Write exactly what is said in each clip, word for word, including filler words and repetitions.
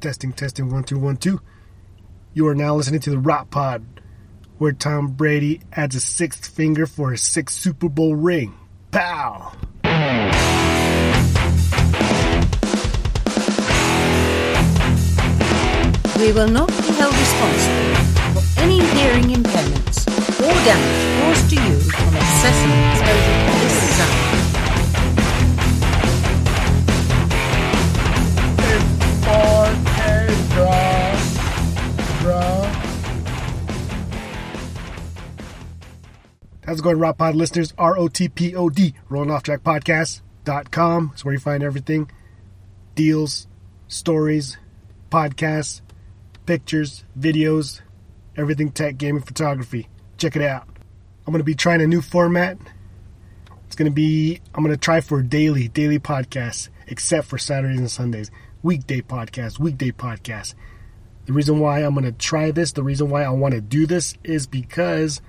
Testing, testing, one, two, one, two. You are now listening to the Rot Pod, where Tom Brady adds a sixth finger for his sixth Super Bowl ring. Pow! We will not be held responsible for any hearing impairments or damage caused to you from excessive exposure to this sound. How's it going, Rot Pod listeners? R O T P O D, rolling off track podcast dot com. It's where you find everything. Deals, stories, podcasts, pictures, videos, everything tech, gaming, photography. Check it out. I'm going to be trying a new format. It's going to be, I'm going to try for daily, daily podcasts, except for Saturdays and Sundays. Weekday podcasts, weekday podcasts. The reason why I'm going to try this, the reason why I want to do this is because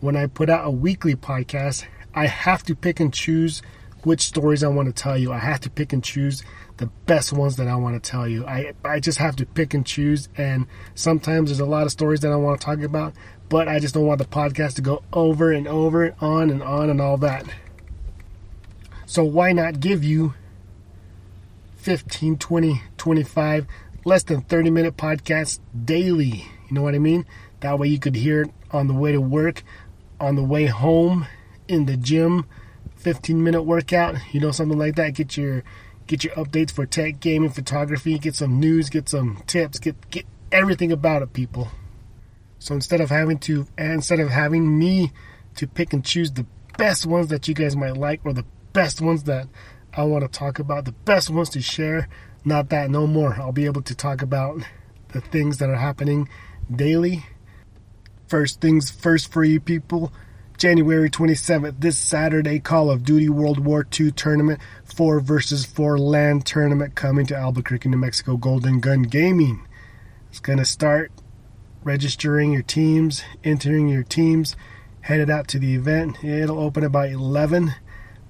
when I put out a weekly podcast, I have to pick and choose which stories I want to tell you. I have to pick and choose the best ones that I want to tell you. I I just have to pick and choose, and sometimes there's a lot of stories that I want to talk about, but I just don't want the podcast to go over and over and on and on and all that. So why not give you fifteen, twenty, twenty-five, less than thirty-minute podcasts daily? You know what I mean? That way you could hear it on the way to work, on the way home, in the gym, fifteen minute workout, you know, something like that. Get your get your updates for tech, gaming, photography, get some news, get some tips, get get everything about it, people. So instead of having to instead of having me to pick and choose the best ones that you guys might like, or the best ones that I want to talk about, the best ones to share, not that no more. I'll be able to talk about the things that are happening daily. First things first for you people, January twenty-seventh, this Saturday, Call of Duty World War Two Tournament, four versus four LAN Tournament coming to Albuquerque, New Mexico, Golden Gun Gaming. It's going to start registering your teams, entering your teams, headed out to the event. It'll open about eleven,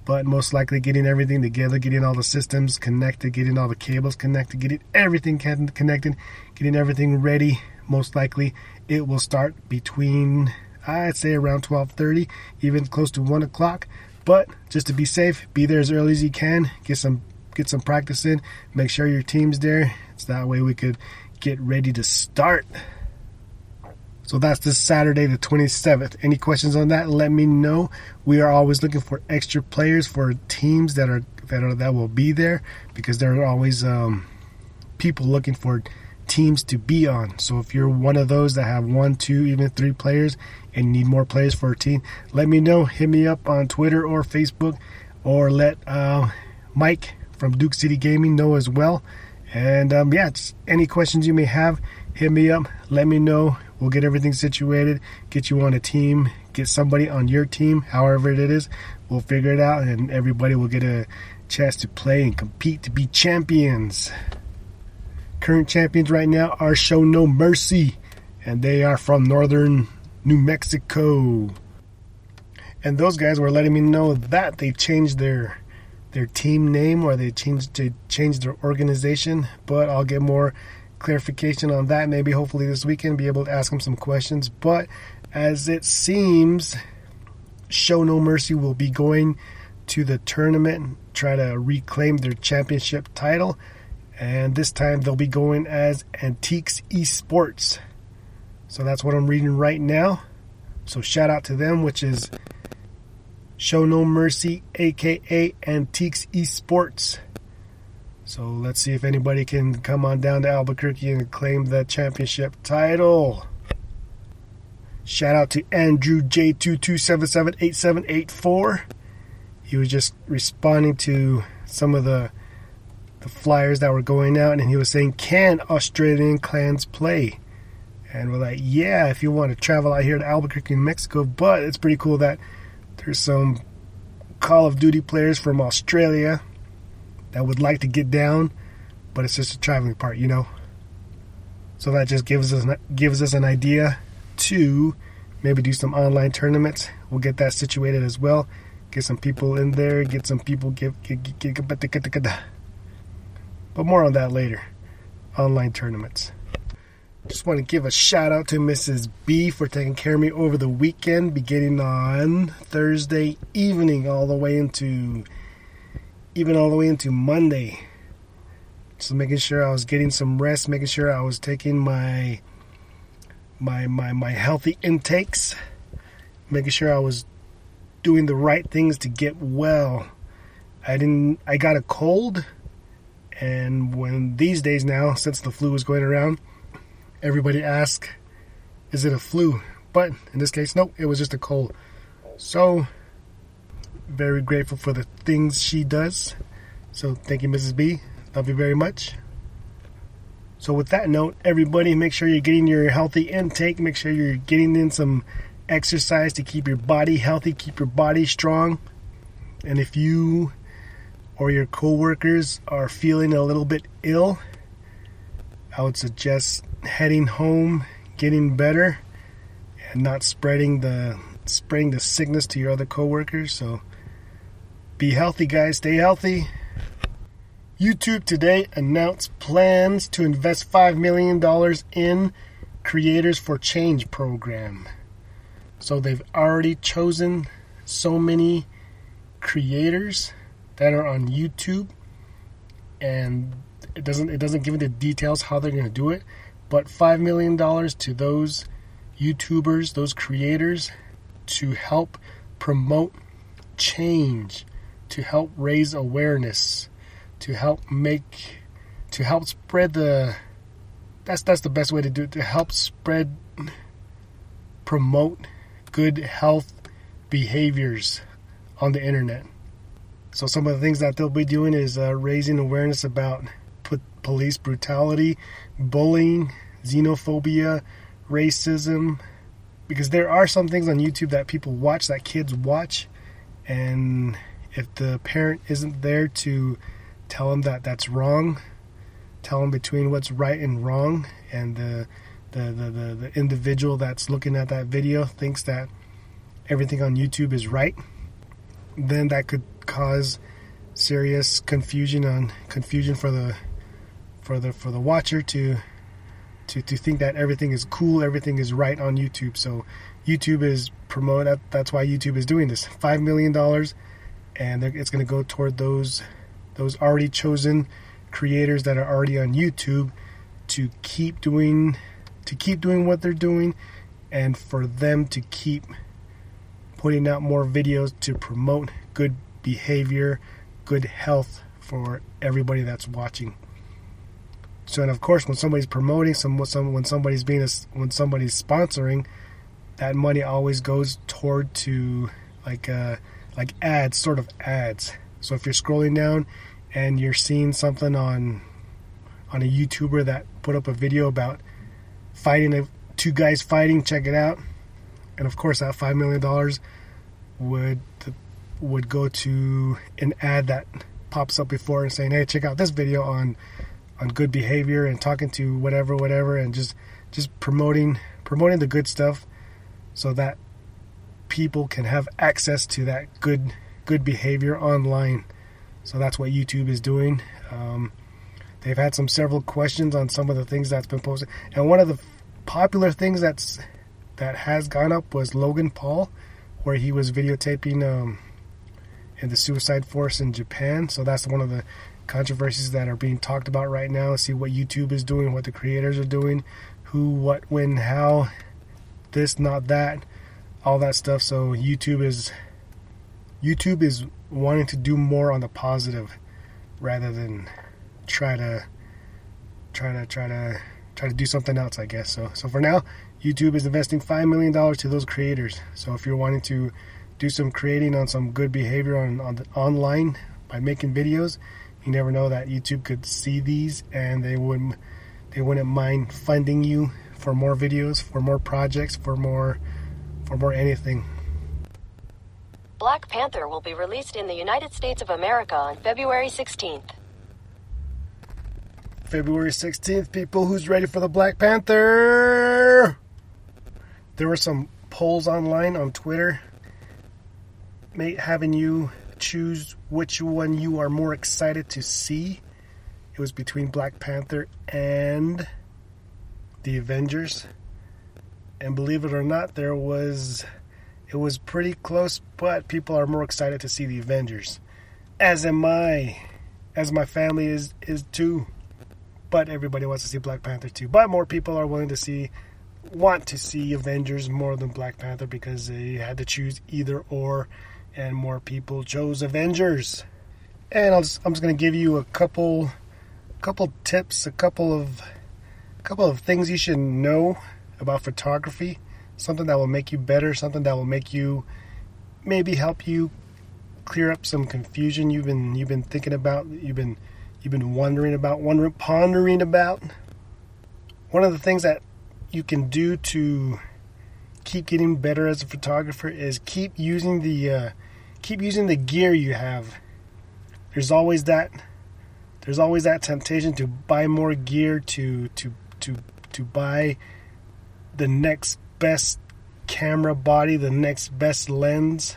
but most likely getting everything together, getting all the systems connected, getting all the cables connected, getting everything connected, getting everything ready. Most likely it will start between, I'd say, around twelve thirty, even close to one o'clock. But just to be safe, be there as early as you can. Get some get some practice in. Make sure your team's there. It's that way we could get ready to start. So that's this Saturday the twenty-seventh. Any questions on that, let me know. We are always looking for extra players for teams that are that are that will be there, because there are always um, people looking for teams to be on. So if you're one of those that have one, two, even three players and need more players for a team, let me know. Hit me up on Twitter or Facebook, or let uh, Mike from Duke City Gaming know as well. And um, yeah, any questions you may have, hit me up. Let me know. We'll get everything situated, get you on a team, get somebody on your team, however it is. We'll figure it out, and everybody will get a chance to play and compete to be champions. Current champions right now are Show No Mercy, and they are from northern New Mexico. And those guys were letting me know that they changed their their team name, or they changed they changed their organization. But I'll get more clarification on that, maybe hopefully this weekend, be able to ask them some questions. But as it seems, Show No Mercy will be going to the tournament, try to reclaim their championship title. And this time they'll be going as Antiques Esports. So that's what I'm reading right now. So shout out to them, which is Show No Mercy, a k a. Antiques Esports. So let's see if anybody can come on down to Albuquerque and claim the championship title. Shout out to Andrew J two two seven seven eight seven eight four. He was just responding to some of the the flyers that were going out, and he was saying, can Australian clans play? And we're like, yeah, if you want to travel out here to Albuquerque, New Mexico. But it's pretty cool that there's some Call of Duty players from Australia that would like to get down, but it's just a traveling part, you know. So that just gives us gives us an idea to maybe do some online tournaments. We'll get that situated as well, get some people in there, get some people get get get get, get, get, get, get, get, get, get. But more on that later. online tournaments. Just want to give a shout out to Missus B for taking care of me over the weekend, beginning on Thursday evening all the way into even all the way into Monday. Just making sure I was getting some rest, making sure I was taking my my my, my healthy intakes, making sure I was doing the right things to get well. I didn't I got a cold, and when these days now, since the flu was going around, everybody asks, is it a flu? But in this case, nope, it was just a cold. So, very grateful for the things she does. So, thank you, Missus B. Love you very much. So, with that note, everybody, make sure you're getting your healthy intake. Make sure you're getting in some exercise to keep your body healthy, keep your body strong. And if you or your coworkers are feeling a little bit ill, I would suggest heading home, getting better, and not spreading the spreading the sickness to your other coworkers. So be healthy, guys. Stay healthy. YouTube today announced plans to invest five million dollars in Creators for Change program. So they've already chosen so many creators that are on YouTube, and it doesn't it doesn't give the details how they're going to do it. But five million dollars to those YouTubers, those creators, to help promote change, to help raise awareness, to help make, to help spread the, that's that's the best way to do it, to help spread, promote good health behaviors on the internet. So some of the things that they'll be doing is uh, raising awareness about police brutality, bullying, xenophobia, racism, because there are some things on YouTube that people watch, that kids watch, and if the parent isn't there to tell them that that's wrong, tell them between what's right and wrong, and the the the, the, the individual that's looking at that video thinks that everything on YouTube is right, then that could cause serious confusion on confusion for the for the for the watcher to to to think that everything is cool, everything is right on YouTube. So YouTube is promoting that, that's why YouTube is doing this. Five million dollars, and it's going to go toward those those already chosen creators that are already on YouTube to keep doing to keep doing what they're doing, and for them to keep putting out more videos to promote good behavior, good health for everybody that's watching. So, and of course, when somebody's promoting, some, some when somebody's being a, when somebody's sponsoring, that money always goes toward to like uh, like ads, sort of ads. So if you're scrolling down and you're seeing something on on a YouTuber that put up a video about fighting, a, two guys fighting, check it out. And of course, that five million dollars would would go to an ad that pops up before and saying, "Hey, check out this video on." on good behavior and talking to whatever, whatever, and just, just promoting, promoting the good stuff so that people can have access to that good, good behavior online. So that's what YouTube is doing. Um, they've had some several questions on some of the things that's been posted. And one of the popular things that's, that has gone up was Logan Paul, where he was videotaping, um, in the suicide force in Japan. So that's one of the controversies that are being talked about right now. See what YouTube is doing, what the creators are doing, who, what, when, how, this, not that, all that stuff. So YouTube is YouTube is wanting to do more on the positive rather than try to try to try to try to do something else, I guess. So so for now, YouTube is investing five million dollars to those creators. So if you're wanting to do some creating on some good behavior on on the online by making videos, you never know that YouTube could see these and they wouldn't they wouldn't mind funding you for more videos, for more projects, for more for more anything. Black Panther will be released in the United States of America on February sixteenth. February sixteenth, people, who's ready for the Black Panther? There were some polls online on Twitter, mate, having you choose which one you are more excited to see. It was between Black Panther and the Avengers. And believe it or not, there was it was pretty close, but people are more excited to see the Avengers. As am I. As my family is is too. But everybody wants to see Black Panther too. But more people are willing to see want to see Avengers more than Black Panther because they had to choose either or, and more people chose Avengers. And I'll just, I'm just going to give you a couple couple tips, a couple of a couple of things you should know about photography, something that will make you better, something that will make you maybe help you clear up some confusion you've been you've been thinking about, you've been you've been wondering about, wondering pondering about. One of the things that you can do to keep getting better as a photographer is keep using the uh, keep using the gear you have. There's always that there's always that temptation to buy more gear, to to to to buy the next best camera body, the next best lens.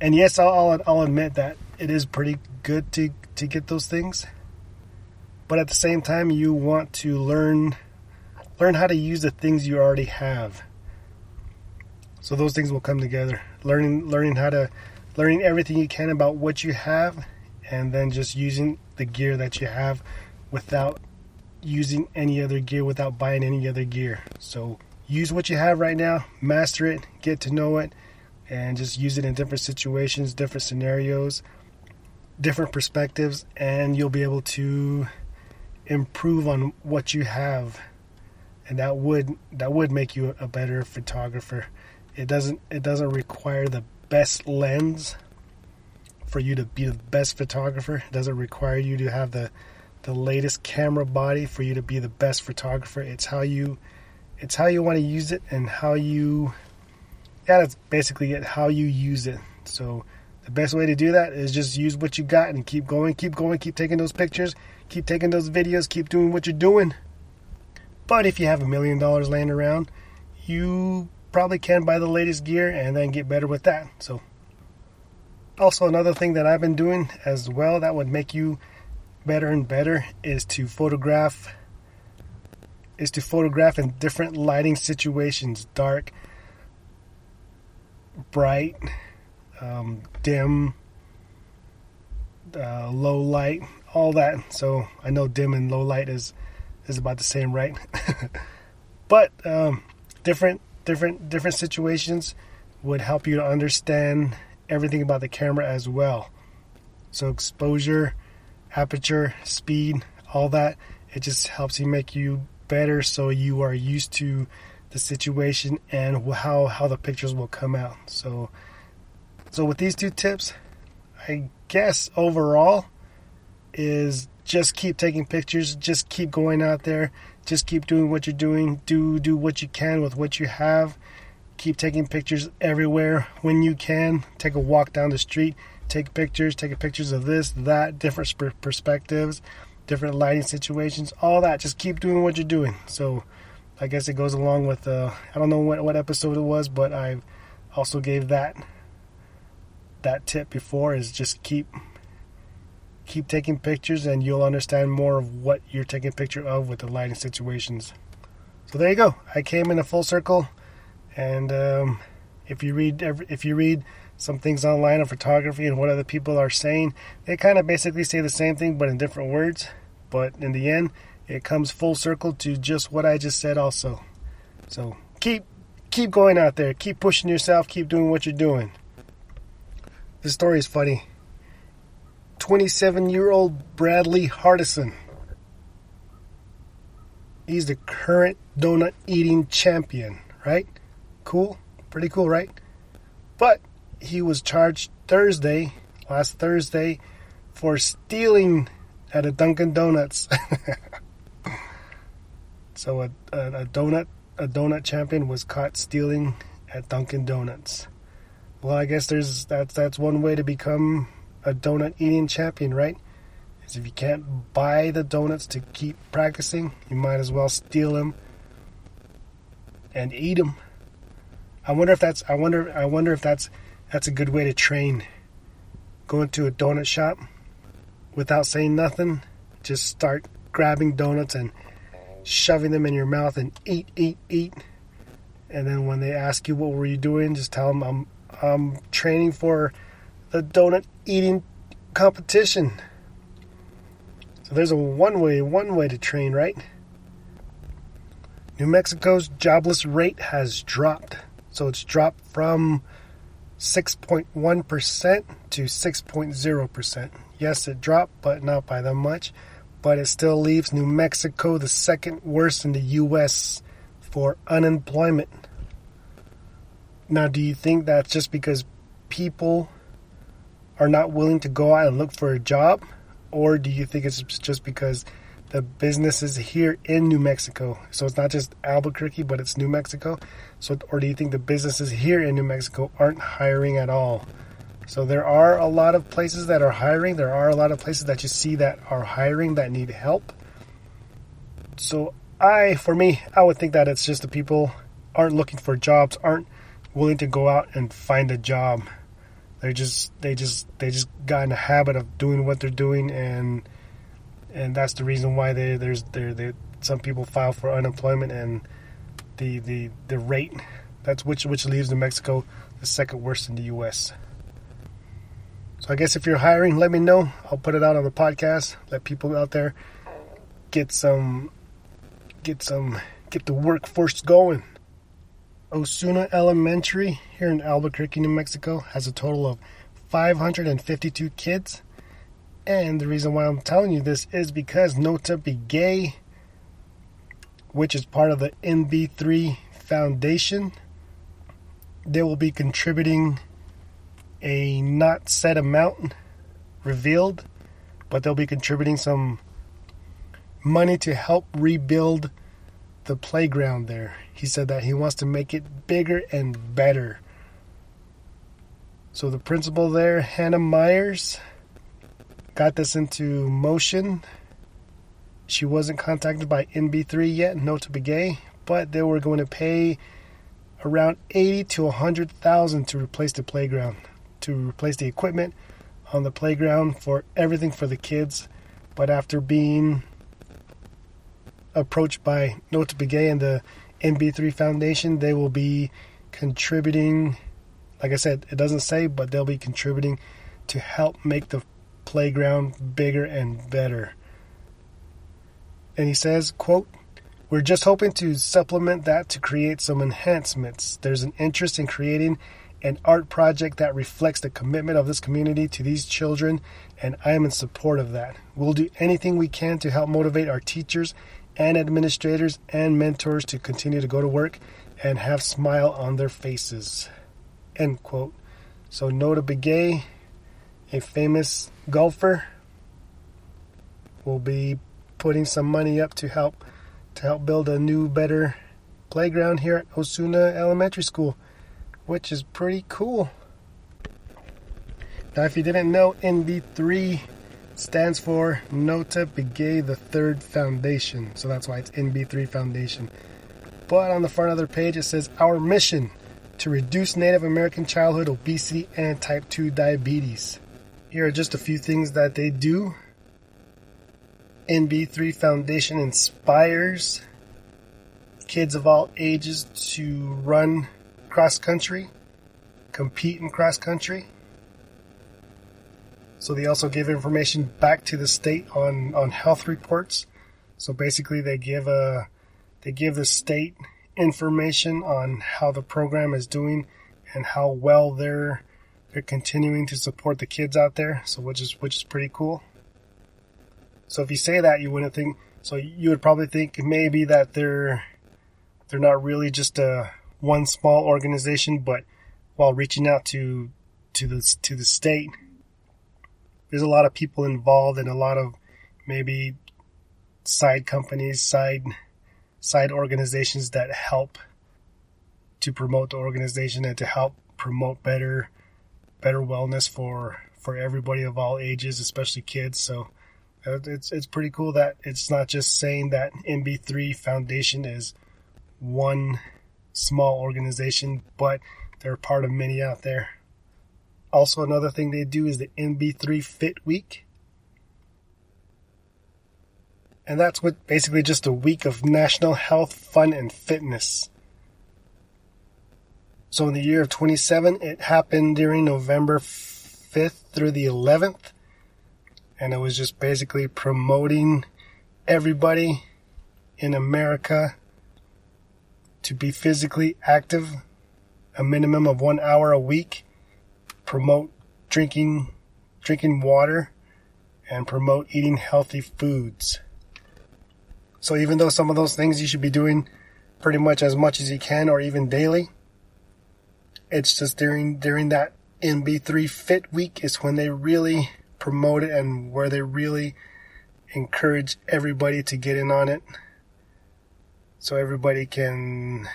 And yes, I'll I'll admit that it is pretty good to to get those things. But at the same time, you want to learn learn how to use the things you already have. So those things will come together. Learning learning how to learning everything you can about what you have, and then just using the gear that you have without using any other gear, without buying any other gear. So use what you have right now, master it, get to know it, and just use it in different situations, different scenarios, different perspectives, and you'll be able to improve on what you have. And that would that would make you a better photographer. It doesn't it doesn't require the best lens for you to be the best photographer. It doesn't require you to have the the latest camera body for you to be the best photographer. It's how you it's how you want to use it, and how you yeah, that's basically it, how you use it. So the best way to do that is just use what you got and keep going, keep going, keep taking those pictures, keep taking those videos, keep doing what you're doing. But if you have a million dollars laying around, you probably can buy the latest gear and then get better with that. So also another thing that I've been doing as well that would make you better and better is to photograph is to photograph in different lighting situations: dark, bright, um, dim, uh, low light, all that. So I know dim and low light is is about the same, right? But um, different different different situations would help you to understand everything about the camera as well. So exposure, aperture, speed, all that. It just helps you make you better, so you are used to the situation and how how the pictures will come out. So so with these two tips, I guess overall is just keep taking pictures, just keep going out there, just keep doing what you're doing, do do what you can with what you have, keep taking pictures everywhere when you can, take a walk down the street, take pictures, take pictures of this, that, different perspectives, different lighting situations, all that. Just keep doing what you're doing. So I guess it goes along with, uh, I don't know what, what episode it was, but I also gave that that tip before, is just keep keep taking pictures, and you'll understand more of what you're taking picture of with the lighting situations. So there you go. I came in a full circle, and um, if you read every, if you read some things online on photography and what other people are saying, they kind of basically say the same thing but in different words. But in the end, it comes full circle to just what I just said also. So keep keep going out there. Keep pushing yourself. Keep doing what you're doing. This story is funny. twenty-seven-year-old Bradley Hardison. He's the current donut-eating champion, right? Cool. Pretty cool, right? But he was charged Thursday, last Thursday, for stealing at a Dunkin' Donuts. So a, a, a donut a donut champion was caught stealing at Dunkin' Donuts. Well, I guess there's that's that's one way to become a donut eating champion, right? Is if you can't buy the donuts to keep practicing, you might as well steal them and eat them. I wonder if that's I wonder I wonder if that's That's a good way to train. Go into a donut shop without saying nothing, just start grabbing donuts and shoving them in your mouth and eat, eat, eat. And then when they ask you what were you doing, just tell them I'm I'm training for the donut eating competition. So there's a one way one way to train, right? New Mexico's jobless rate has dropped. So it's dropped from six point one percent to six point zero percent. Yes, it dropped, but not by that much. But it still leaves New Mexico the second worst in the U S for unemployment. Now, do you think that's just because people are not willing to go out and look for a job? Or do you think it's just because the businesses here in New Mexico? So it's not just Albuquerque, but it's New Mexico. So, or do you think the businesses here in New Mexico aren't hiring at all? So there are a lot of places that are hiring. There are a lot of places that you see that are hiring that need help. So I, for me, I would think that it's just the people aren't looking for jobs, aren't willing to go out and find a job. They just, they just, they just got in the habit of doing what they're doing, and and that's the reason why they there's there they some people file for unemployment and the the the rate that's which which leaves New Mexico the second worst in the U S. So I guess if you're hiring, let me know. I'll put it out on the podcast. Let people out there get some get some get the workforce going. Osuna Elementary here in Albuquerque, New Mexico has a total of five hundred fifty-two kids. And the reason why I'm telling you this is because Notah Begay, which is part of the N B three Foundation, they will be contributing a not set amount revealed, but they'll be contributing some money to help rebuild the playground there. He said that he wants to make it bigger and better. So the principal there, Hannah Myers, got this into motion. She wasn't contacted by N B three yet, Notah Begay, but they were going to pay around eighty to a hundred thousand to replace the playground, to replace the equipment on the playground, for everything for the kids. But after being approached by Notah Begay and the N B three Foundation, they will be contributing, like I said, it doesn't say, but they'll be contributing to help make the playground bigger and better. And he says, quote, "We're just hoping to supplement that to create some enhancements. There's an interest in creating an art project that reflects the commitment of this community to these children, and I am in support of that. We'll do anything we can to help motivate our teachers and administrators and mentors to continue to go to work and have smile on their faces." End quote. So Notah Begay, a famous golfer, will be putting some money up to help to help build a new, better playground here at Osuna Elementary School, which is pretty cool. Now, if you didn't know, N B three stands for Notah Begay the Third Foundation, so that's why it's N B three Foundation. But on the front of their page, it says, "Our mission to reduce Native American childhood obesity and type two diabetes." Here are just a few things that they do. N B three Foundation inspires kids of all ages to run cross country, compete in cross country. So they also give information back to the state on, on health reports. So basically they give a they give the state information on how the program is doing and how well they're they're continuing to support the kids out there. So which is which is pretty cool. So if you say that, you wouldn't think. So you would probably think maybe that they're they're not really just a one small organization, but while reaching out to to the to the state, there's a lot of people involved and a lot of maybe side companies, side side organizations that help to promote the organization and to help promote better better wellness for for everybody of all ages, especially kids. So It's it's pretty cool that it's not just saying that N B three Foundation is one small organization, but they're part of many out there. Also, another thing they do is the N B three Fit Week. And that's with basically just a week of national health, fun, and fitness. So in the year of twenty-seven, it happened during November fifth through the eleventh. And it was just basically promoting everybody in America to be physically active, a minimum of one hour a week, promote drinking, drinking water, and promote eating healthy foods. So even though some of those things you should be doing pretty much as much as you can or even daily, it's just during during that N B three Fit Week is when they really promote it and where they really encourage everybody to get in on it so everybody can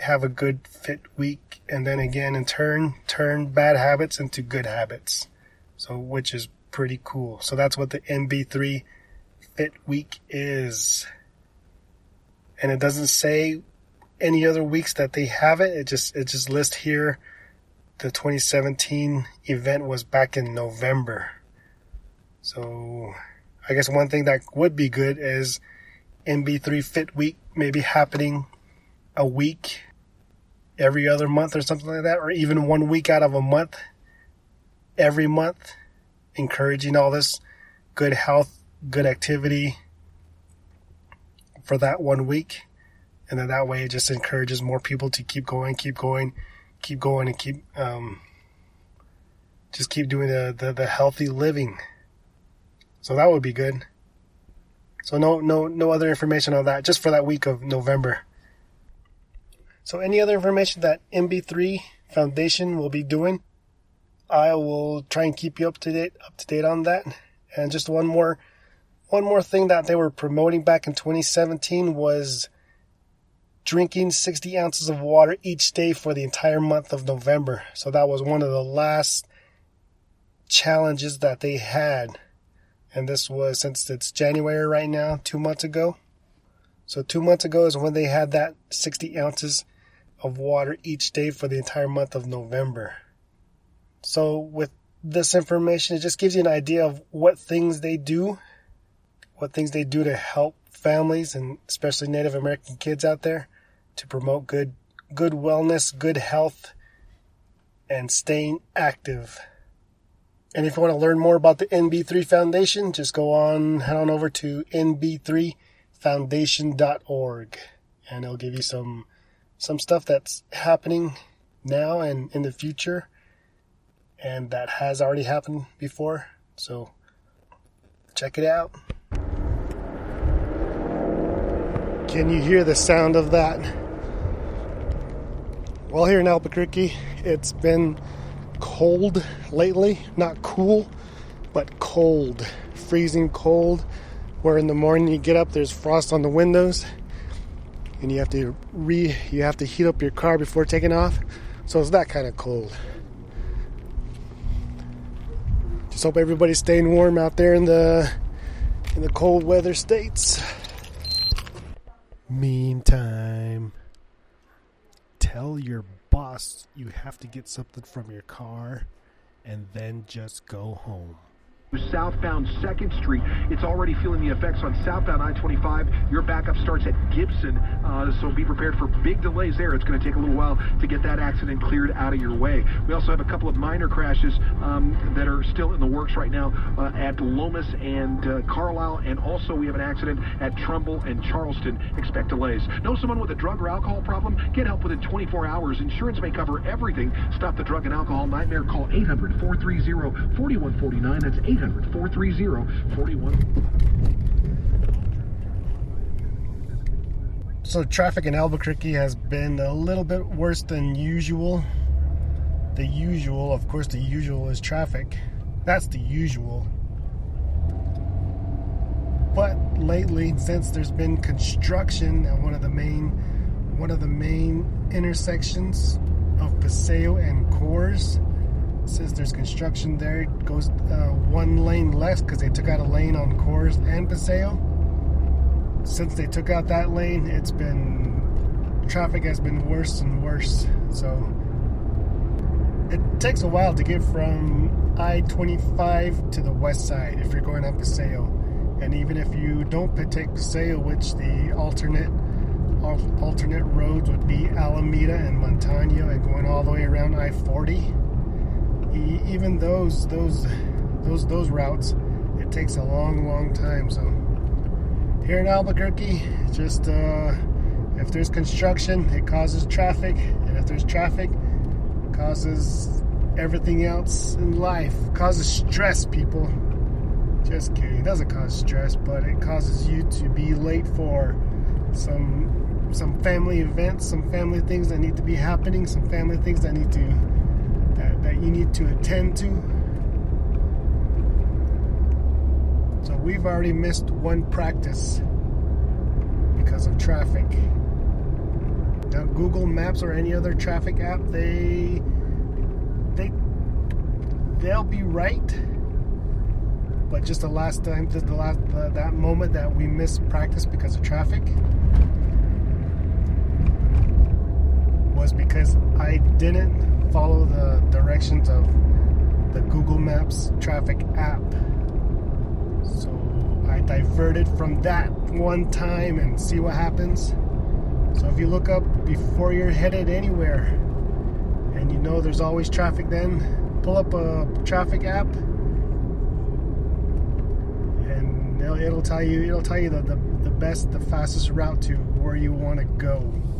have a good fit week. And then again, in turn, turn bad habits into good habits, so which is pretty cool. So that's what the N B three Fit Week is. And it doesn't say any other weeks that they have it. It just it just lists here the twenty seventeen event was back in November. So I guess one thing that would be good is N B three Fit Week maybe happening a week every other month or something like that, or even one week out of a month every month, encouraging all this good health, good activity for that one week. And then that way it just encourages more people to keep going, keep going, keep going, and keep um, just keep doing the, the, the healthy living. So that would be good. So no no no other information on that, just for that week of November. So any other information that N B three Foundation will be doing, I will try and keep you up to date up to date on that. And just one more one more thing that they were promoting back in twenty seventeen was drinking sixty ounces of water each day for the entire month of November. So that was one of the last challenges that they had. And this was, since it's January right now, two months ago. So two months ago is when they had that sixty ounces of water each day for the entire month of November. So with this information, it just gives you an idea of what things they do, what things they do to help families and especially Native American kids out there to promote good, good wellness, good health, and staying active. And if you want to learn more about the N B three Foundation, just go on, head on over to N B three foundation dot org, and it'll give you some some stuff that's happening now and in the future, and that has already happened before. So check it out. Can you hear the sound of that? Well, here in Albuquerque, it's been cold lately. Not cool, but cold. Freezing cold, where in the morning you get up, there's frost on the windows, and you have to re you have to heat up your car before taking off. So it's that kind of cold. Just hope everybody's staying warm out there in the in the cold weather states. Meantime, tell your boss you have to get something from your car and then just go home. Southbound second Street, it's already feeling the effects on southbound I twenty-five. Your backup starts at Gibson, uh, so be prepared for big delays there. It's going to take a little while to get that accident cleared out of your way. We also have a couple of minor crashes um, that are still in the works right now uh, at Lomas and uh, Carlisle, and also we have an accident at Trumbull and Charleston. Expect delays. Know someone with a drug or alcohol problem? Get help within twenty-four hours. Insurance may cover everything. Stop the drug and alcohol nightmare. Call eight hundred, four three zero, four one four nine. That's eight hundred, four three zero, four one. So traffic in Albuquerque has been a little bit worse than usual. The usual, of course, the usual is traffic. That's the usual. But lately, since there's been construction at one of the main, one of the main intersections of Paseo and Coors, since there's construction there, it goes uh, one lane less because they took out a lane on Coors and Paseo. Since they took out that lane, it's been, traffic has been worse and worse. So it takes a while to get from I twenty-five to the west side if you're going up Paseo. And even if you don't take Paseo, which the alternate alternate roads would be Alameda and Montaño and going all the way around I forty, even those those those those routes, it takes a long long time. So here in Albuquerque, just uh, if there's construction, it causes traffic, and if there's traffic, it causes everything else in life. It causes stress, people. Just kidding. It doesn't cause stress, but it causes you to be late for some some family events, some family things that need to be happening, some family things that need to that, that you need to attend to. So we've already missed one practice because of traffic. Now Google Maps or any other traffic app, they they they'll be right. But just the last time, just the last uh, that moment that we missed practice because of traffic was because I didn't follow the directions of the Google Maps traffic app. So I diverted from that one time and see what happens. So if you look up before you're headed anywhere, and you know there's always traffic, then pull up a traffic app. It'll tell you. It'll tell you the, the the best, the fastest route to where you want to go.